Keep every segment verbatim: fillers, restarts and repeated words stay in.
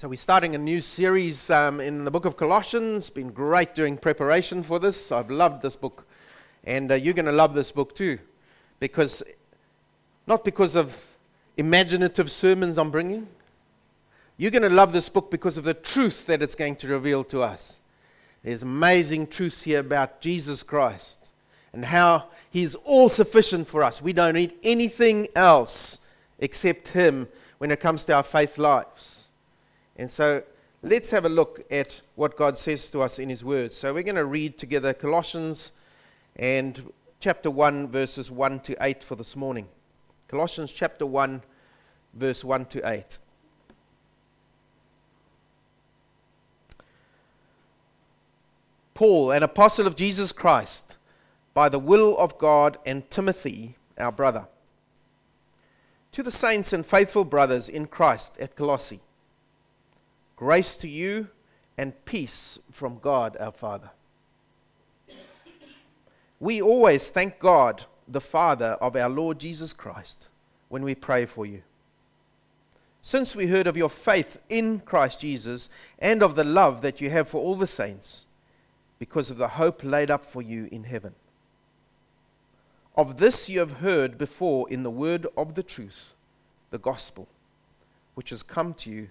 So we're starting a new series um, in the book of Colossians. It's been great doing preparation for this. I've loved this book. And uh, you're going to love this book too. Because, not because of imaginative sermons I'm bringing. You're going to love this book because of the truth that it's going to reveal to us. There's amazing truths here about Jesus Christ. And how He's all sufficient for us. We don't need anything else except Him when it comes to our faith lives. And so, let's have a look at what God says to us in His Word. So, we're going to read together Colossians and chapter one, verses one to eight for this morning. Colossians chapter one, verse one to eight. Paul, an apostle of Jesus Christ, by the will of God, and Timothy, our brother. To the saints and faithful brothers in Christ at Colossae. Grace to you and peace from God our Father. We always thank God, the Father of our Lord Jesus Christ, when we pray for you. Since we heard of your faith in Christ Jesus and of the love that you have for all the saints, because of the hope laid up for you in heaven. Of this you have heard before in the word of the truth, the gospel, which has come to you,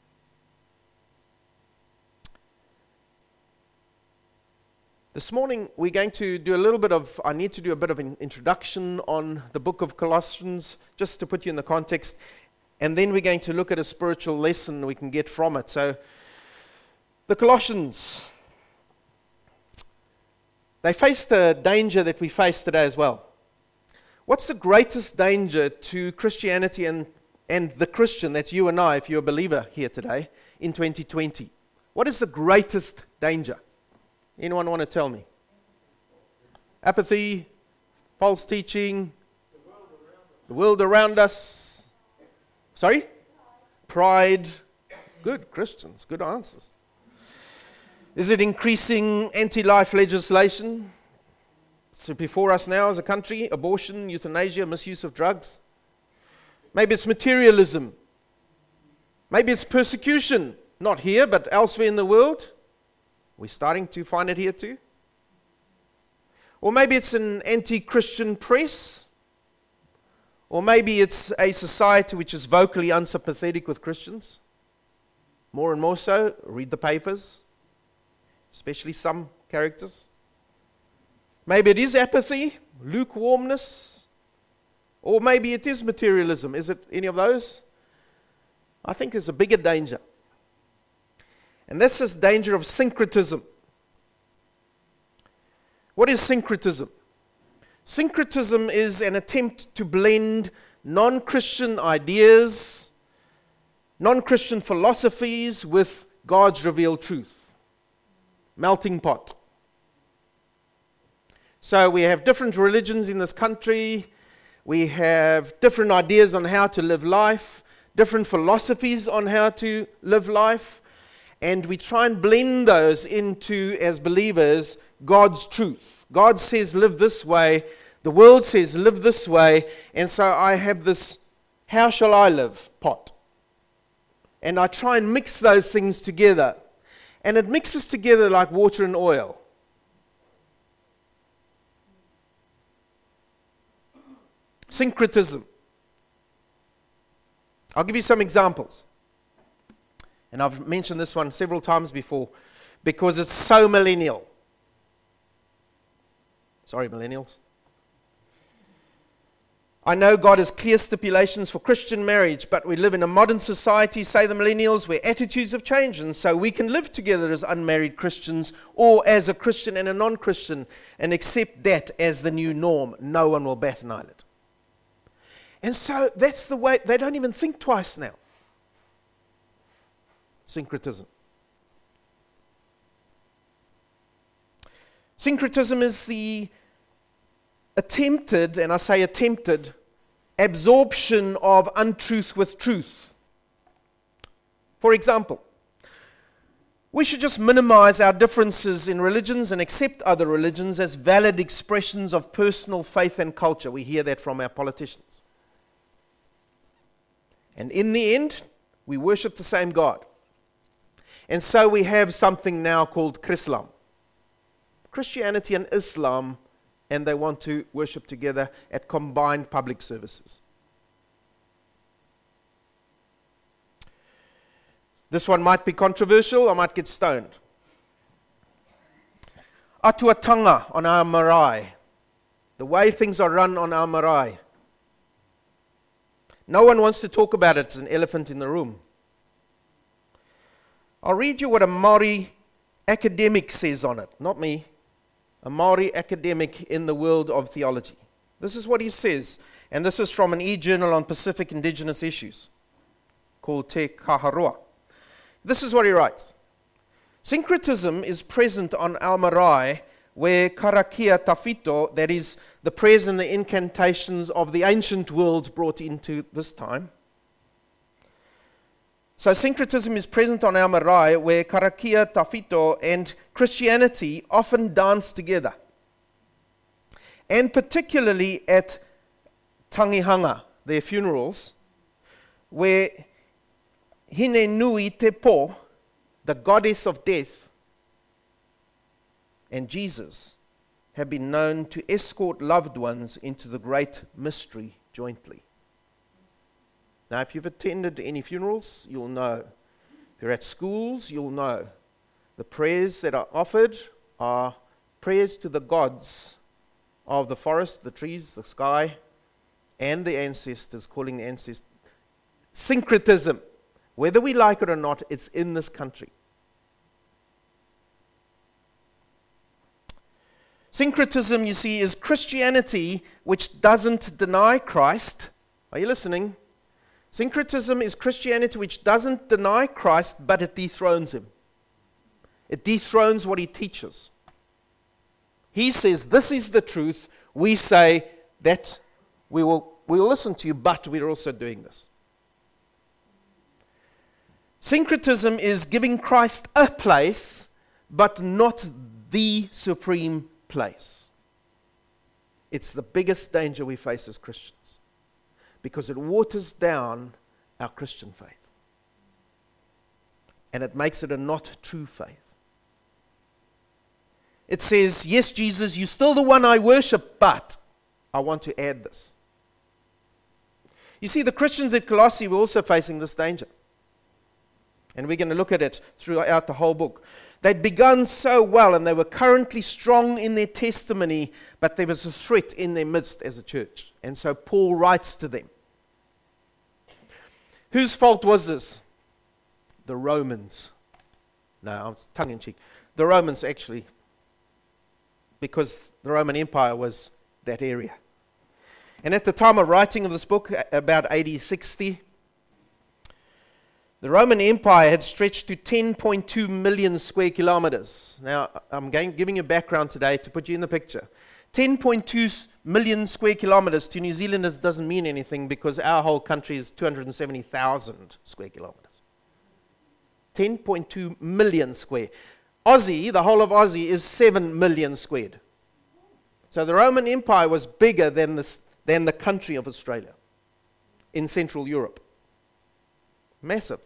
This morning, we're going to do a little bit of, I need to do a bit of an introduction on the book of Colossians, just to put you in the context, and then we're going to look at a spiritual lesson we can get from it. So, the Colossians, they faced a danger that we face today as well. What's the greatest danger to Christianity and, and the Christian, that's you and I, if you're a believer here today, in twenty twenty? What is the greatest danger? Anyone want to tell me? Apathy, false teaching, the world around us. Sorry? Pride. Good Christians, good answers. Is it increasing anti-life legislation? So before us now as a country, abortion, euthanasia, misuse of drugs. Maybe it's materialism. Maybe it's persecution, not here but elsewhere in the world. We're starting to find it here too. Or maybe it's an anti-Christian press. Or maybe it's a society which is vocally unsympathetic with Christians. More and more so, read the papers, especially some characters. Maybe it is apathy, lukewarmness. Or maybe it is materialism. Is it any of those? I think there's a bigger danger. And that's this danger of syncretism. What is syncretism? Syncretism is an attempt to blend non-Christian ideas, non-Christian philosophies with God's revealed truth. Melting pot. So we have different religions in this country. We have different ideas on how to live life, different philosophies on how to live life. And we try and blend those into, as believers, God's truth. God says, live this way. The world says, live this way. And so I have this, how shall I live, pot. And I try and mix those things together. And it mixes together like water and oil. Syncretism. I'll give you some examples. And I've mentioned this one several times before because it's so millennial. Sorry, millennials. I know God has clear stipulations for Christian marriage, but we live in a modern society, say the millennials, where attitudes have changed, and so we can live together as unmarried Christians or as a Christian and a non-Christian and accept that as the new norm. No one will bat an eyelid. And so that's the way, they don't even think twice now. Syncretism. Syncretism is the attempted, and I say attempted, absorption of untruth with truth. For example, we should just minimize our differences in religions and accept other religions as valid expressions of personal faith and culture. We hear that from our politicians. And in the end, we worship the same God. And so we have something now called Chrislam. Christianity and Islam, and they want to worship together at combined public services. This one might be controversial, I might get stoned. Atuatanga on our marae. The way things are run on our marae. No one wants to talk about it. It's an elephant in the room. I'll read you what a Maori academic says on it. Not me. A Maori academic in the world of theology. This is what he says. And this is from an e-journal on Pacific Indigenous issues called Te Kaharua. This is what he writes. Syncretism is present on our marae where karakia tawhito, that is, the prayers and the incantations of the ancient world brought into this time. So syncretism is present on our marae where karakia tawhito and Christianity often dance together. And particularly at tangihanga, their funerals, where Hinenui te po, the goddess of death, and Jesus have been known to escort loved ones into the great mystery jointly. Now, if you've attended any funerals, you'll know. If you're at schools, you'll know. The prayers that are offered are prayers to the gods of the forest, the trees, the sky, and the ancestors, calling the ancestors. Syncretism. Whether we like it or not, it's in this country. Syncretism, you see, is Christianity which doesn't deny Christ. Are you listening? Syncretism is Christianity which doesn't deny Christ, but it dethrones him. It dethrones what he teaches. He says, this is the truth. We say that we will, we will listen to you, but we're also doing this. Syncretism is giving Christ a place, but not the supreme place. It's the biggest danger we face as Christians, because it waters down our Christian faith. And it makes it a not true faith. It says, yes, Jesus, you're still the one I worship, but I want to add this. You see, the Christians at Colossae were also facing this danger. And we're going to look at it throughout the whole book. They'd begun so well and they were currently strong in their testimony, but there was a threat in their midst as a church. And so Paul writes to them. Whose fault was this? The Romans. No, I was tongue in cheek. The Romans, actually, because the Roman Empire was that area. And at the time of writing of this book, about A D sixty, the Roman Empire had stretched to ten point two million square kilometers. Now, I'm going, giving you background today to put you in the picture. ten point two million square kilometers to New Zealanders doesn't mean anything because our whole country is two hundred seventy thousand square kilometers. ten point two million square. Aussie, the whole of Aussie, is seven million squared. So the Roman Empire was bigger than, this, than the country of Australia in Central Europe. Massive.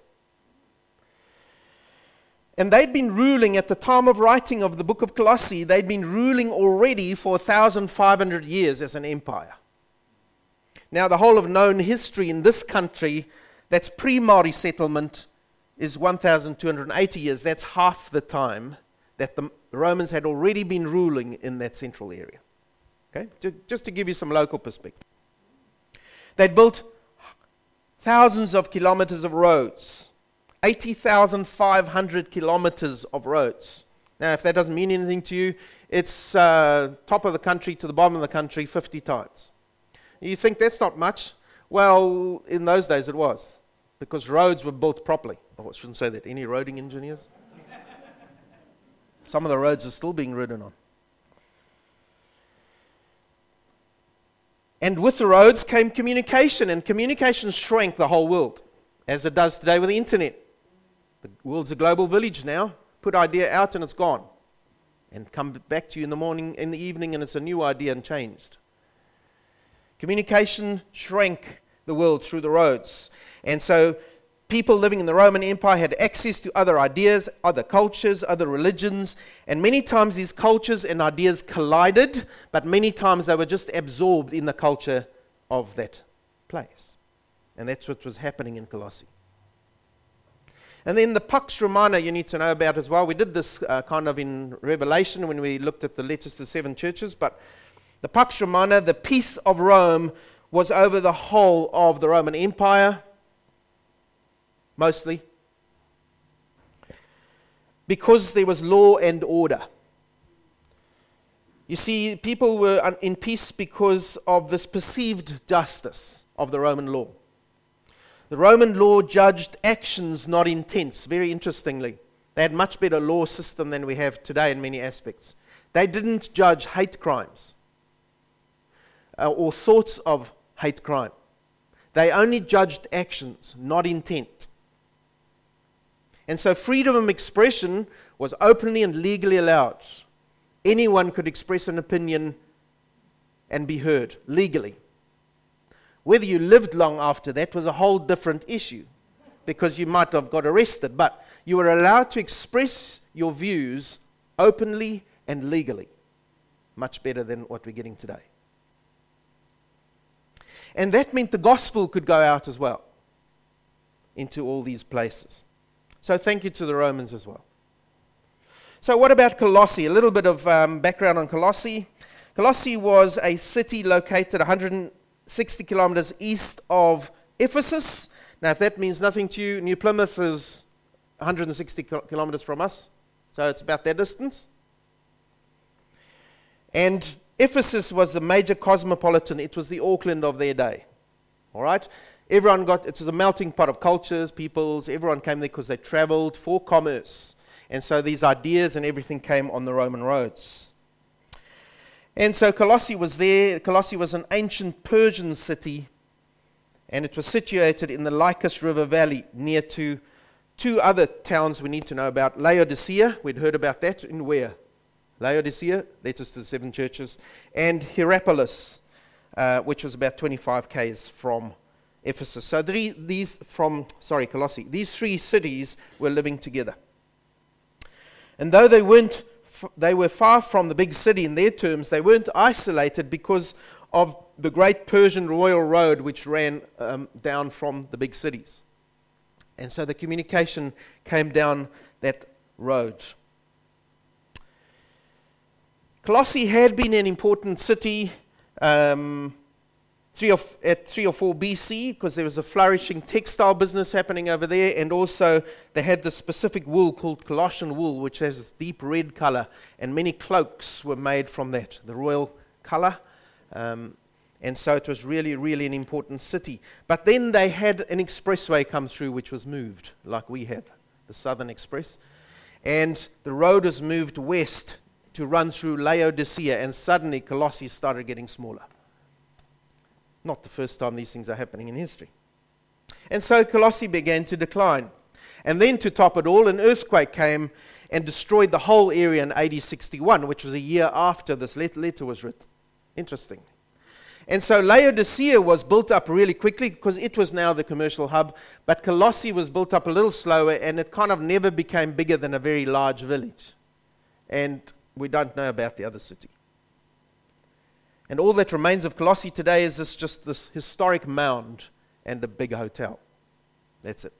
And they'd been ruling at the time of writing of the book of Colossae, they'd been ruling already for one thousand five hundred years as an empire. Now, the whole of known history in this country, that's pre-Maori settlement, is one thousand two hundred eighty years. That's half the time that the Romans had already been ruling in that central area. Okay, just to give you some local perspective. They'd built thousands of kilometers of roads, eighty thousand five hundred kilometers of roads. Now, if that doesn't mean anything to you, it's uh, top of the country to the bottom of the country fifty times. You think that's not much? Well, in those days it was, because roads were built properly. Oh, I shouldn't say that. Any roading engineers? Some of the roads are still being ridden on. And with the roads came communication, and communication shrank the whole world, as it does today with the internet. The world's a global village now. Put idea out and it's gone. And come back to you in the morning, in the evening, and it's a new idea and changed. Communication shrank the world through the roads. And so people living in the Roman Empire had access to other ideas, other cultures, other religions, and many times these cultures and ideas collided, but many times they were just absorbed in the culture of that place. And that's what was happening in Colossae. And then the Pax Romana you need to know about as well. We did this uh, kind of in Revelation when we looked at the letters to seven churches, but the Pax Romana, the peace of Rome, was over the whole of the Roman Empire, mostly, because there was law and order. You see, people were in peace because of this perceived justice of the Roman law. The Roman law judged actions, not intents, very interestingly. They had much better law system than we have today in many aspects. They didn't judge hate crimes uh, or thoughts of hate crime. They only judged actions, not intent. And so freedom of expression was openly and legally allowed. Anyone could express an opinion and be heard legally. Whether you lived long after that was a whole different issue, because you might have got arrested, but you were allowed to express your views openly and legally. Much better than what we're getting today. And that meant the gospel could go out as well into all these places. So thank you to the Romans as well. So what about Colossae? A little bit of um, background on Colossae. Colossae was a city located one hundred sixty kilometers east of Ephesus. Now, if that means nothing to you, New Plymouth is one hundred sixty kilometers from us. So it's about that distance. And Ephesus was the major cosmopolitan. It was the Auckland of their day. All right? Everyone got, it was a melting pot of cultures, peoples. Everyone came there because they traveled for commerce. And so these ideas and everything came on the Roman roads. And so Colossae was there. Colossae was an ancient Persian city. And it was situated in the Lycus River Valley, near to two other towns we need to know about. Laodicea, we'd heard about that, in where? Laodicea, letters to the seven churches, and Hierapolis, uh, which was about twenty-five kays from Ephesus. So three, these from, sorry, Colossae. These three cities were living together. And though they weren't, f- they were far from the big city in their terms, they weren't isolated because of the great Persian royal road which ran um, down from the big cities. And so the communication came down that road. Colossae had been an important city um, three or f- at three or four B C because there was a flourishing textile business happening over there, and also they had this specific wool called Colossian wool, which has this deep red color, and many cloaks were made from that, the royal color. Um, and so it was really, really an important city. But then they had an expressway come through which was moved, like we had, the Southern Express. And the road was moved west to run through Laodicea, and suddenly Colossae started getting smaller. Not the first time these things are happening in history. And so Colossae began to decline. And then to top it all, an earthquake came and destroyed the whole area in A D sixty-one, which was a year after this letter was written. Interesting. And so Laodicea was built up really quickly because it was now the commercial hub, but Colossae was built up a little slower, and it kind of never became bigger than a very large village. And we don't know about the other city. And all that remains of Colossae today is this, just this historic mound and a big hotel. That's it.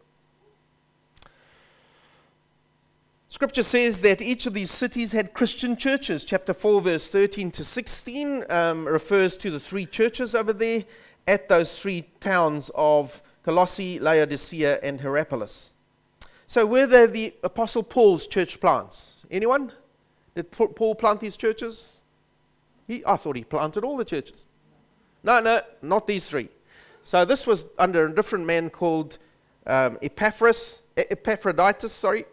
Scripture says that each of these cities had Christian churches. Chapter four, verse thirteen to sixteen um, refers to the three churches over there at those three towns of Colossae, Laodicea, and Hierapolis. So were they the Apostle Paul's church plants? Anyone? Did Paul plant these churches? He, I thought he planted all the churches. No, no, not these three. So this was under a different man called um, Epaphras, Epaphroditus, sorry.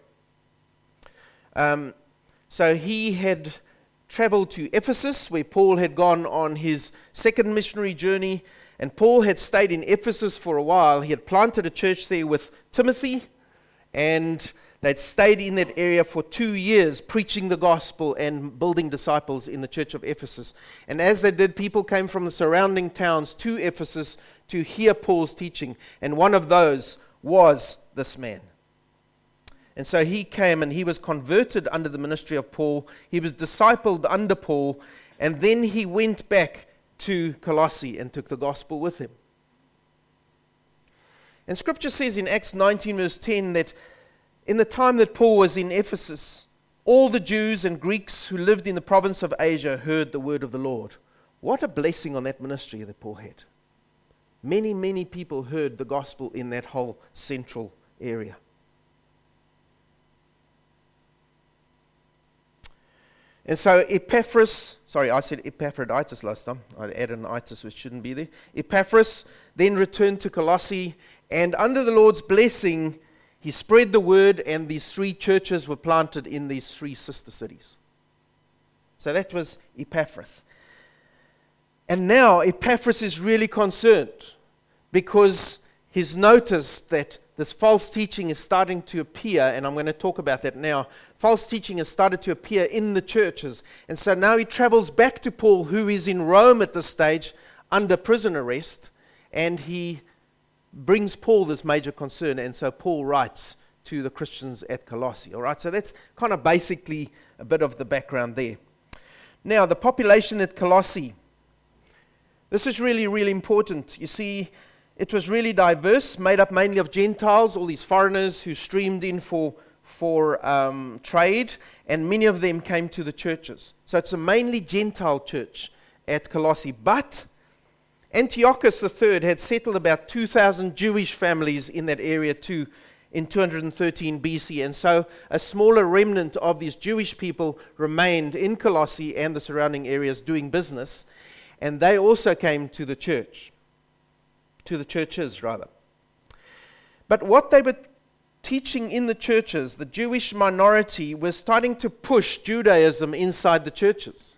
Um, so he had travelled to Ephesus, where Paul had gone on his second missionary journey. And Paul had stayed in Ephesus for a while. He had planted a church there with Timothy, and they'd stayed in that area for two years, preaching the gospel and building disciples in the church of Ephesus. And as they did, people came from the surrounding towns to Ephesus to hear Paul's teaching. And one of those was this man. And so he came and he was converted under the ministry of Paul. He was discipled under Paul. And then he went back to Colossae and took the gospel with him. And Scripture says in Acts nineteen verse ten that in the time that Paul was in Ephesus, all the Jews and Greeks who lived in the province of Asia heard the word of the Lord. What a blessing on that ministry that Paul had. Many, many people heard the gospel in that whole central area. And so Epaphras, sorry, I said Epaphroditus last time. I added an itis which shouldn't be there. Epaphras then returned to Colossae, and under the Lord's blessing, he spread the word, and these three churches were planted in these three sister cities. So that was Epaphras. And now Epaphras is really concerned because he's noticed that this false teaching is starting to appear, and I'm going to talk about that now. False teaching has started to appear in the churches. And so now he travels back to Paul, who is in Rome at this stage, under prison arrest, and he brings Paul this major concern. And so Paul writes to the Christians at Colossae. All right, so that's kind of basically a bit of the background there. Now, the population at Colossae. This is really, really important. You see, it was really diverse, made up mainly of Gentiles, all these foreigners who streamed in for, for um, trade, and many of them came to the churches. So it's a mainly Gentile church at Colossae. But Antiochus the third had settled about two thousand Jewish families in that area too in two hundred thirteen B C, and so a smaller remnant of these Jewish people remained in Colossae and the surrounding areas doing business, and they also came to the church. To the churches, rather. But what they were teaching in the churches, the Jewish minority was starting to push Judaism inside the churches.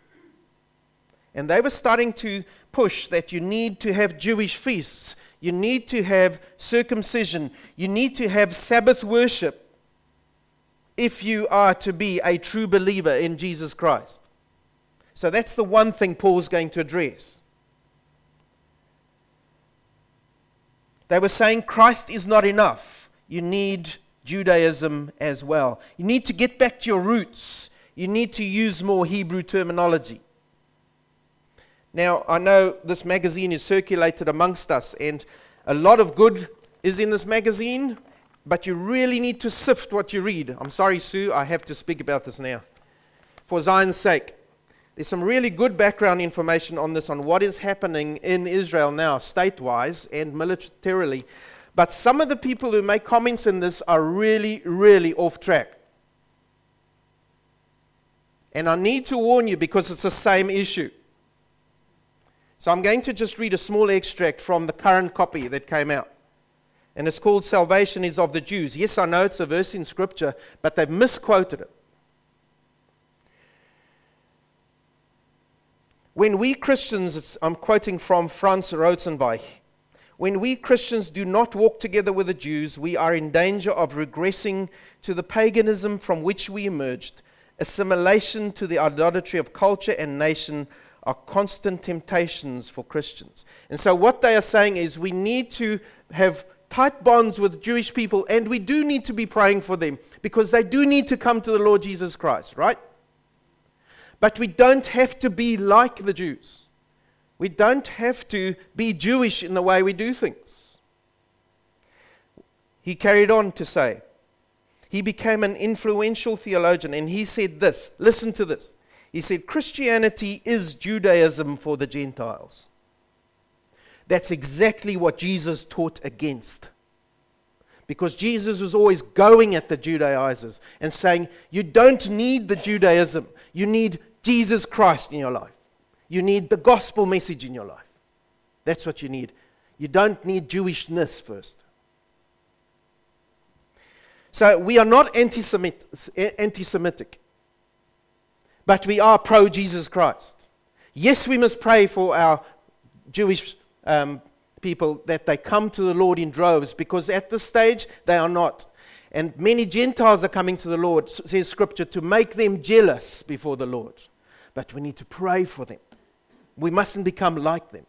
And they were starting to push that you need to have Jewish feasts, you need to have circumcision, you need to have Sabbath worship if you are to be a true believer in Jesus Christ. So that's the one thing Paul's going to address. They were saying Christ is not enough. You need Judaism as well. You need to get back to your roots. You need to use more Hebrew terminology. Now, I know this magazine is circulated amongst us, and a lot of good is in this magazine, but you really need to sift what you read. I'm sorry, Sue, I have to speak about this now. For Zion's sake. There's some really good background information on this, on what is happening in Israel now, state-wise and militarily. But some of the people who make comments in this are really, really off track. And I need to warn you because it's the same issue. So I'm going to just read a small extract from the current copy that came out. And it's called Salvation is of the Jews. Yes, I know it's a verse in Scripture, but they've misquoted it. When we Christians, I'm quoting from Franz Rosenzweig, when we Christians do not walk together with the Jews, we are in danger of regressing to the paganism from which we emerged. Assimilation to the idolatry of culture and nation are constant temptations for Christians. And so what they are saying is we need to have tight bonds with Jewish people, and we do need to be praying for them because they do need to come to the Lord Jesus Christ, right? But we don't have to be like the Jews. We don't have to be Jewish in the way we do things. He carried on to say, he became an influential theologian, and he said this, listen to this. He said, Christianity is Judaism for the Gentiles. That's exactly what Jesus taught against. Because Jesus was always going at the Judaizers and saying, you don't need the Judaism. You need Jesus Christ in your life. You need the gospel message in your life. That's what you need. You don't need Jewishness first. So we are not anti-Semitic, but we are pro-Jesus Christ. Yes, we must pray for our Jewish um, people that they come to the Lord in droves, because at this stage they are not. And many Gentiles are coming to the Lord, says Scripture, to make them jealous before the Lord. But we need to pray for them. We mustn't become like them.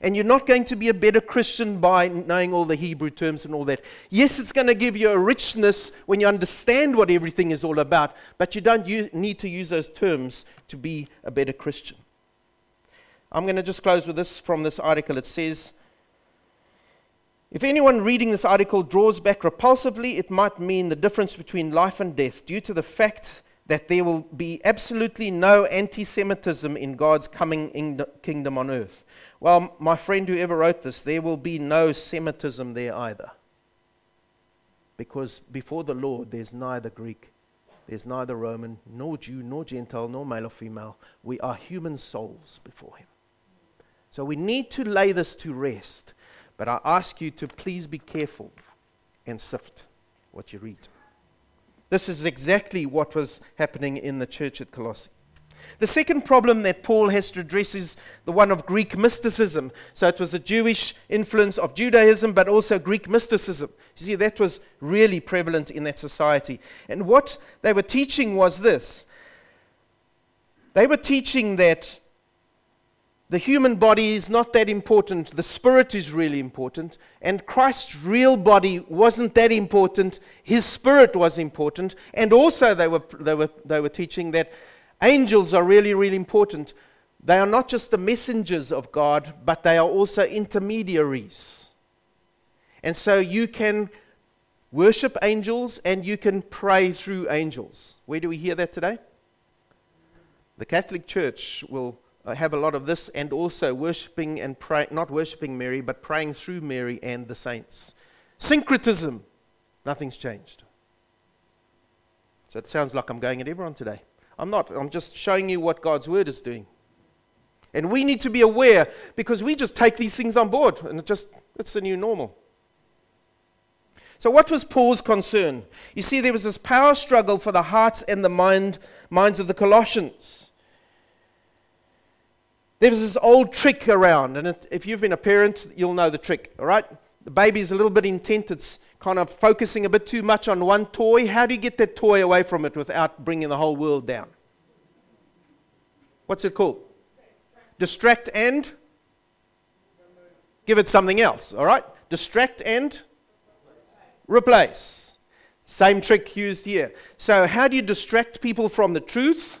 And you're not going to be a better Christian by knowing all the Hebrew terms and all that. Yes, it's going to give you a richness when you understand what everything is all about, but you don't use, need to use those terms to be a better Christian. I'm going to just close with this from this article. It says, if anyone reading this article draws back repulsively, it might mean the difference between life and death due to the fact that there will be absolutely no anti-Semitism in God's coming in kingdom on earth. Well, my friend, whoever wrote this, there will be no Semitism there either. Because before the Lord, there's neither Greek, there's neither Roman, nor Jew, nor Gentile, nor male or female. We are human souls before Him. So we need to lay this to rest. But I ask you to please be careful and sift what you read. This is exactly what was happening in the church at Colossae. The second problem that Paul has to address is the one of Greek mysticism. So it was the Jewish influence of Judaism, but also Greek mysticism. You see, that was really prevalent in that society. And what they were teaching was this. They were teaching that the human body is not that important. The spirit is really important. And Christ's real body wasn't that important. His spirit was important. And also they were they were they were teaching that angels are really, really important. They are not just the messengers of God, but they are also intermediaries. And so you can worship angels and you can pray through angels. Where do we hear that today? The Catholic Church will I have a lot of this, and also worshipping and pray, not worshipping Mary, but praying through Mary and the saints. Syncretism, nothing's changed. So it sounds like I'm going at everyone today. I'm not, I'm just showing you what God's Word is doing. And we need to be aware, because we just take these things on board, and it just, it's the new normal. So what was Paul's concern? You see, there was this power struggle for the hearts and the mind, minds of the Colossians. There was this old trick around, and it, if you've been a parent, you'll know the trick, all right? The baby's a little bit intent, it's kind of focusing a bit too much on one toy. How do you get that toy away from it without bringing the whole world down? What's it called? Distract and? Give it something else, all right? Distract and? Replace. Same trick used here. So how do you distract people from the truth?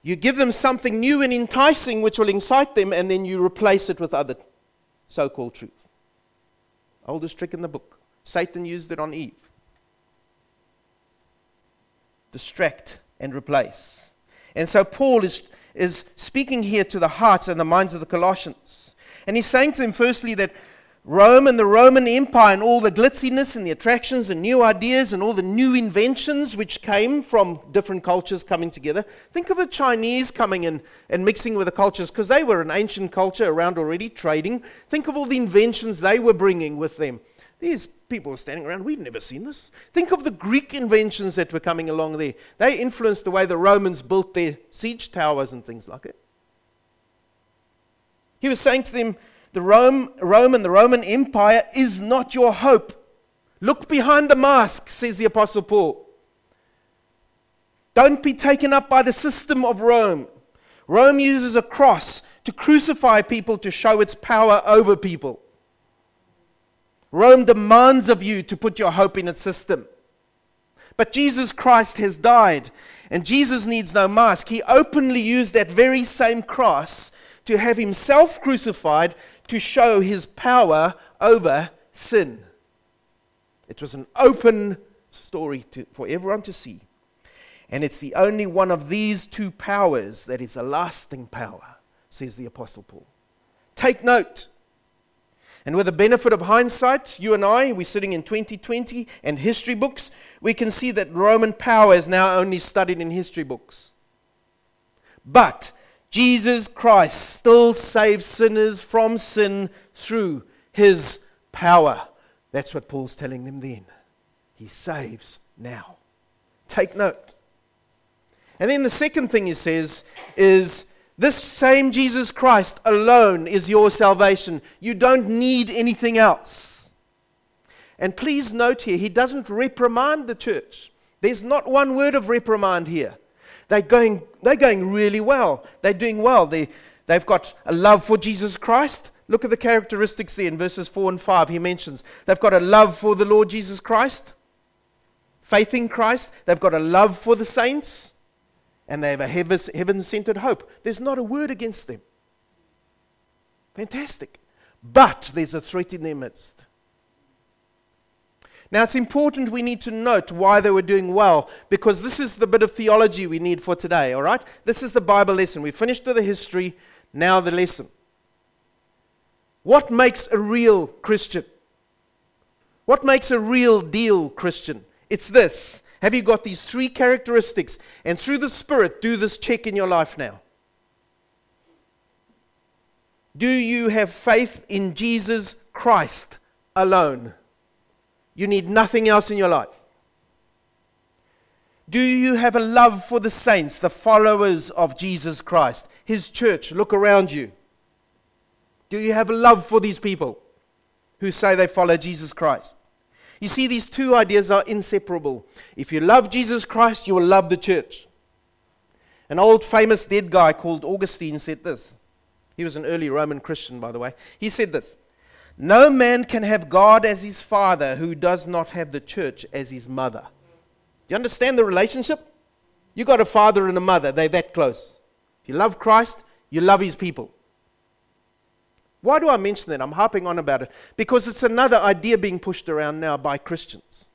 You give them something new and enticing which will incite them, and then you replace it with other so-called truth. Oldest trick in the book. Satan used it on Eve. Distract and replace. And so Paul is, is speaking here to the hearts and the minds of the Colossians. And he's saying to them, firstly, that Rome and the Roman Empire and all the glitziness and the attractions and new ideas and all the new inventions which came from different cultures coming together. Think of the Chinese coming in and mixing with the cultures, because they were an ancient culture around already, trading. Think of all the inventions they were bringing with them. These people are standing around, we've never seen this. Think of the Greek inventions that were coming along there. They influenced the way the Romans built their siege towers and things like it. He was saying to them, The Rome, Rome and the Roman Empire is not your hope. Look behind the mask, says the Apostle Paul. Don't be taken up by the system of Rome. Rome uses a cross to crucify people to show its power over people. Rome demands of you to put your hope in its system. But Jesus Christ has died, and Jesus needs no mask. He openly used that very same cross to have himself crucified to show his power over sin. It was an open story to, for everyone to see. And it's the only one of these two powers that is a lasting power, says the Apostle Paul. Take note. And with the benefit of hindsight, you and I, we're sitting in twenty twenty and history books, we can see that Roman power is now only studied in history books. But Jesus Christ still saves sinners from sin through his power. That's what Paul's telling them then. He saves now. Take note. And then the second thing he says is, this same Jesus Christ alone is your salvation. You don't need anything else. And please note here, he doesn't reprimand the church. There's not one word of reprimand here. They're going, they're going really well. They're doing well. They, they've got a love for Jesus Christ. Look at the characteristics there in verses four and five. He mentions they've got a love for the Lord Jesus Christ, faith in Christ. They've got a love for the saints, and they have a heaven-centered hope. There's not a word against them. Fantastic. But there's a threat in their midst. Now, it's important we need to note why they were doing well, because this is the bit of theology we need for today, all right? This is the Bible lesson. We finished with the history, now the lesson. What makes a real Christian? What makes a real deal Christian? It's this. Have you got these three characteristics? And through the Spirit, do this check in your life now. Do you have faith in Jesus Christ alone? You need nothing else in your life. Do you have a love for the saints, the followers of Jesus Christ, His church? Look around you. Do you have a love for these people who say they follow Jesus Christ? You see, these two ideas are inseparable. If you love Jesus Christ, you will love the church. An old famous dead guy called Augustine said this. He was an early Roman Christian, by the way. He said this: "No man can have God as his father who does not have the church as his mother." Do you understand the relationship? You got a father and a mother. They're that close. If you love Christ, you love His people. Why do I mention that? I'm harping on about it. Because it's another idea being pushed around now by Christians.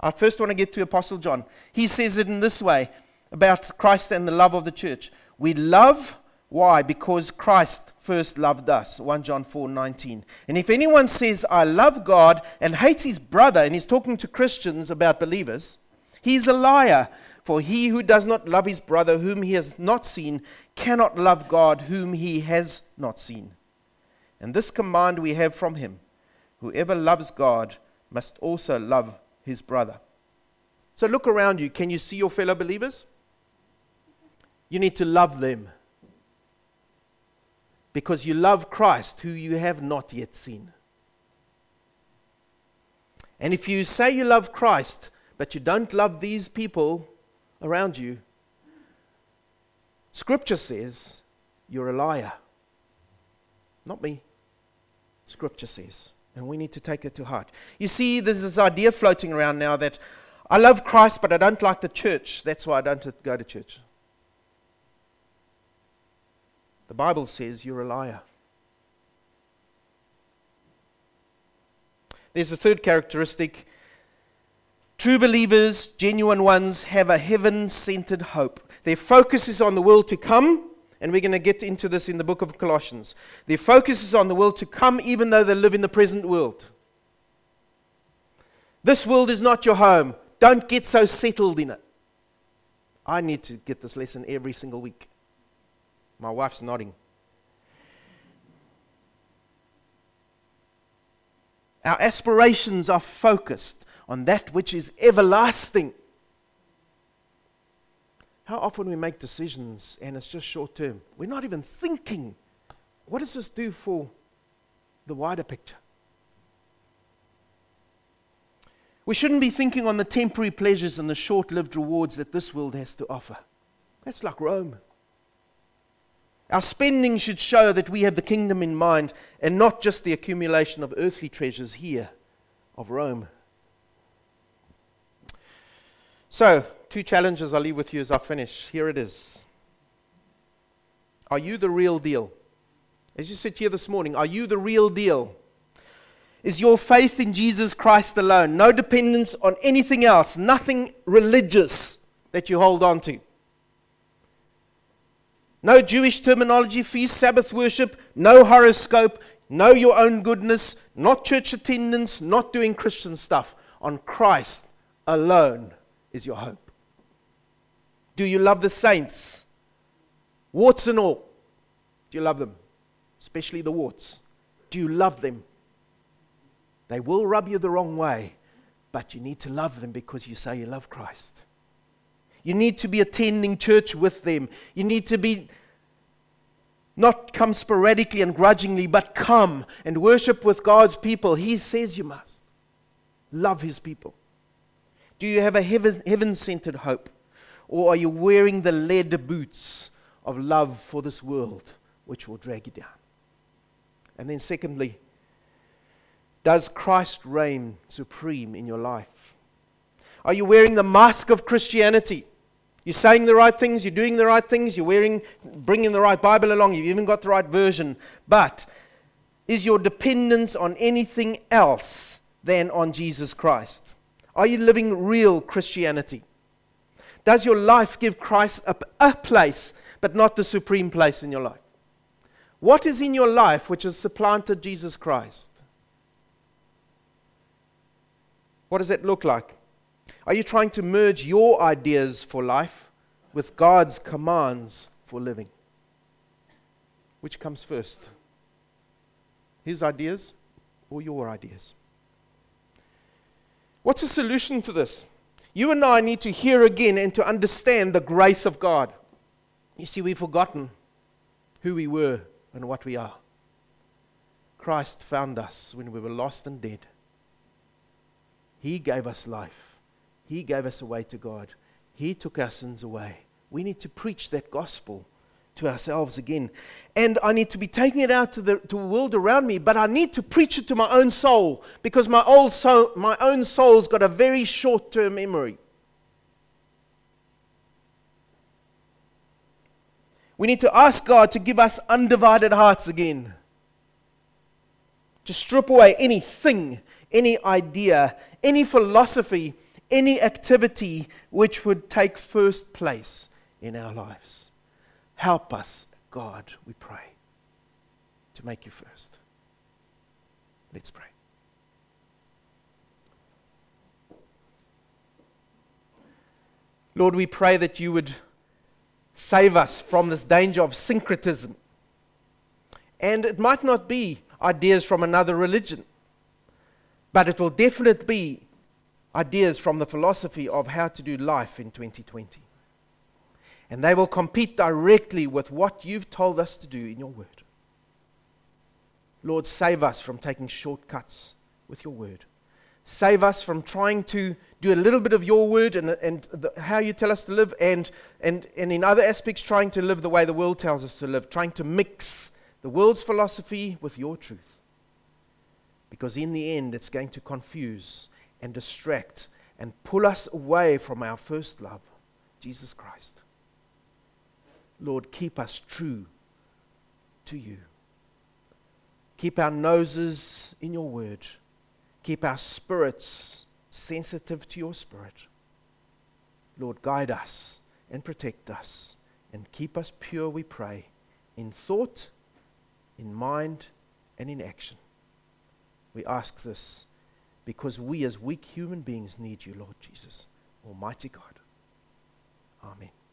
I first want to get to Apostle John. He says it in this way about Christ and the love of the church. We love, why? Because Christ first loved us. First John four nineteen. And if anyone says, "I love God," and hates his brother, and he's talking to Christians about believers, he's a liar. For he who does not love his brother whom he has not seen cannot love God whom he has not seen. And this command we have from Him: whoever loves God must also love his brother. So look around you. Can you see your fellow believers? You need to love them. Because you love Christ, who you have not yet seen. And if you say you love Christ, but you don't love these people around you, Scripture says you're a liar. Not me. Scripture says. And we need to take it to heart. You see, there's this idea floating around now that I love Christ, but I don't like the church. That's why I don't go to church. The Bible says you're a liar. There's a third characteristic. True believers, genuine ones, have a heaven-centered hope. Their focus is on the world to come, and we're going to get into this in the book of Colossians. Their focus is on the world to come, even though they live in the present world. This world is not your home. Don't get so settled in it. I need to get this lesson every single week. My wife's nodding. Our aspirations are focused on that which is everlasting. How often we make decisions and it's just short term. We're not even thinking, what does this do for the wider picture? We shouldn't be thinking on the temporary pleasures and the short-lived rewards that this world has to offer. That's like Rome. Our spending should show that we have the kingdom in mind and not just the accumulation of earthly treasures here of Rome. So, two challenges I'll leave with you as I finish. Here it is. Are you the real deal? As you sit here this morning, are you the real deal? Is your faith in Jesus Christ alone? No dependence on anything else, nothing religious that you hold on to. No Jewish terminology, feast, Sabbath worship, no horoscope, no your own goodness, not church attendance, not doing Christian stuff. On Christ alone is your hope. Do you love the saints? Warts and all. Do you love them? Especially the warts. Do you love them? They will rub you the wrong way, but you need to love them because you say you love Christ. You need to be attending church with them. You need to be, not come sporadically and grudgingly, but come and worship with God's people. He says you must. Love His people. Do you have a heaven-centered hope? Or are you wearing the lead boots of love for this world, which will drag you down? And then secondly, does Christ reign supreme in your life? Are you wearing the mask of Christianity? You're saying the right things, you're doing the right things, you're wearing, bringing the right Bible along, you've even got the right version. But is your dependence on anything else than on Jesus Christ? Are you living real Christianity? Does your life give Christ a, a place, but not the supreme place in your life? What is in your life which has supplanted Jesus Christ? What does that look like? Are you trying to merge your ideas for life with God's commands for living? Which comes first? His ideas or your ideas? What's the solution to this? You and I need to hear again and to understand the grace of God. You see, we've forgotten who we were and what we are. Christ found us when we were lost and dead. He gave us life. He gave us a way to God. He took our sins away. We need to preach that gospel to ourselves again. And I need to be taking it out to the, to the world around me, but I need to preach it to my own soul, because my old soul, my own soul's got a very short-term memory. We need to ask God to give us undivided hearts again, to strip away anything, any idea, any philosophy, any activity which would take first place in our lives. Help us, God, we pray, to make you first. Let's pray. Lord, we pray that you would save us from this danger of syncretism. And it might not be ideas from another religion, but it will definitely be ideas from the philosophy of how to do life in twenty twenty. And they will compete directly with what you've told us to do in your word. Lord, save us from taking shortcuts with your word. Save us from trying to do a little bit of your word and, and the, how you tell us to live, and, and, and in other aspects trying to live the way the world tells us to live, trying to mix the world's philosophy with your truth. Because in the end, it's going to confuse and distract and pull us away from our first love, Jesus Christ. Lord, keep us true to you. Keep our noses in your word. Keep our spirits sensitive to your spirit. Lord, guide us and protect us and keep us pure, we pray, in thought, in mind, and in action. We ask this because we as weak human beings need you, Lord Jesus, Almighty God. Amen.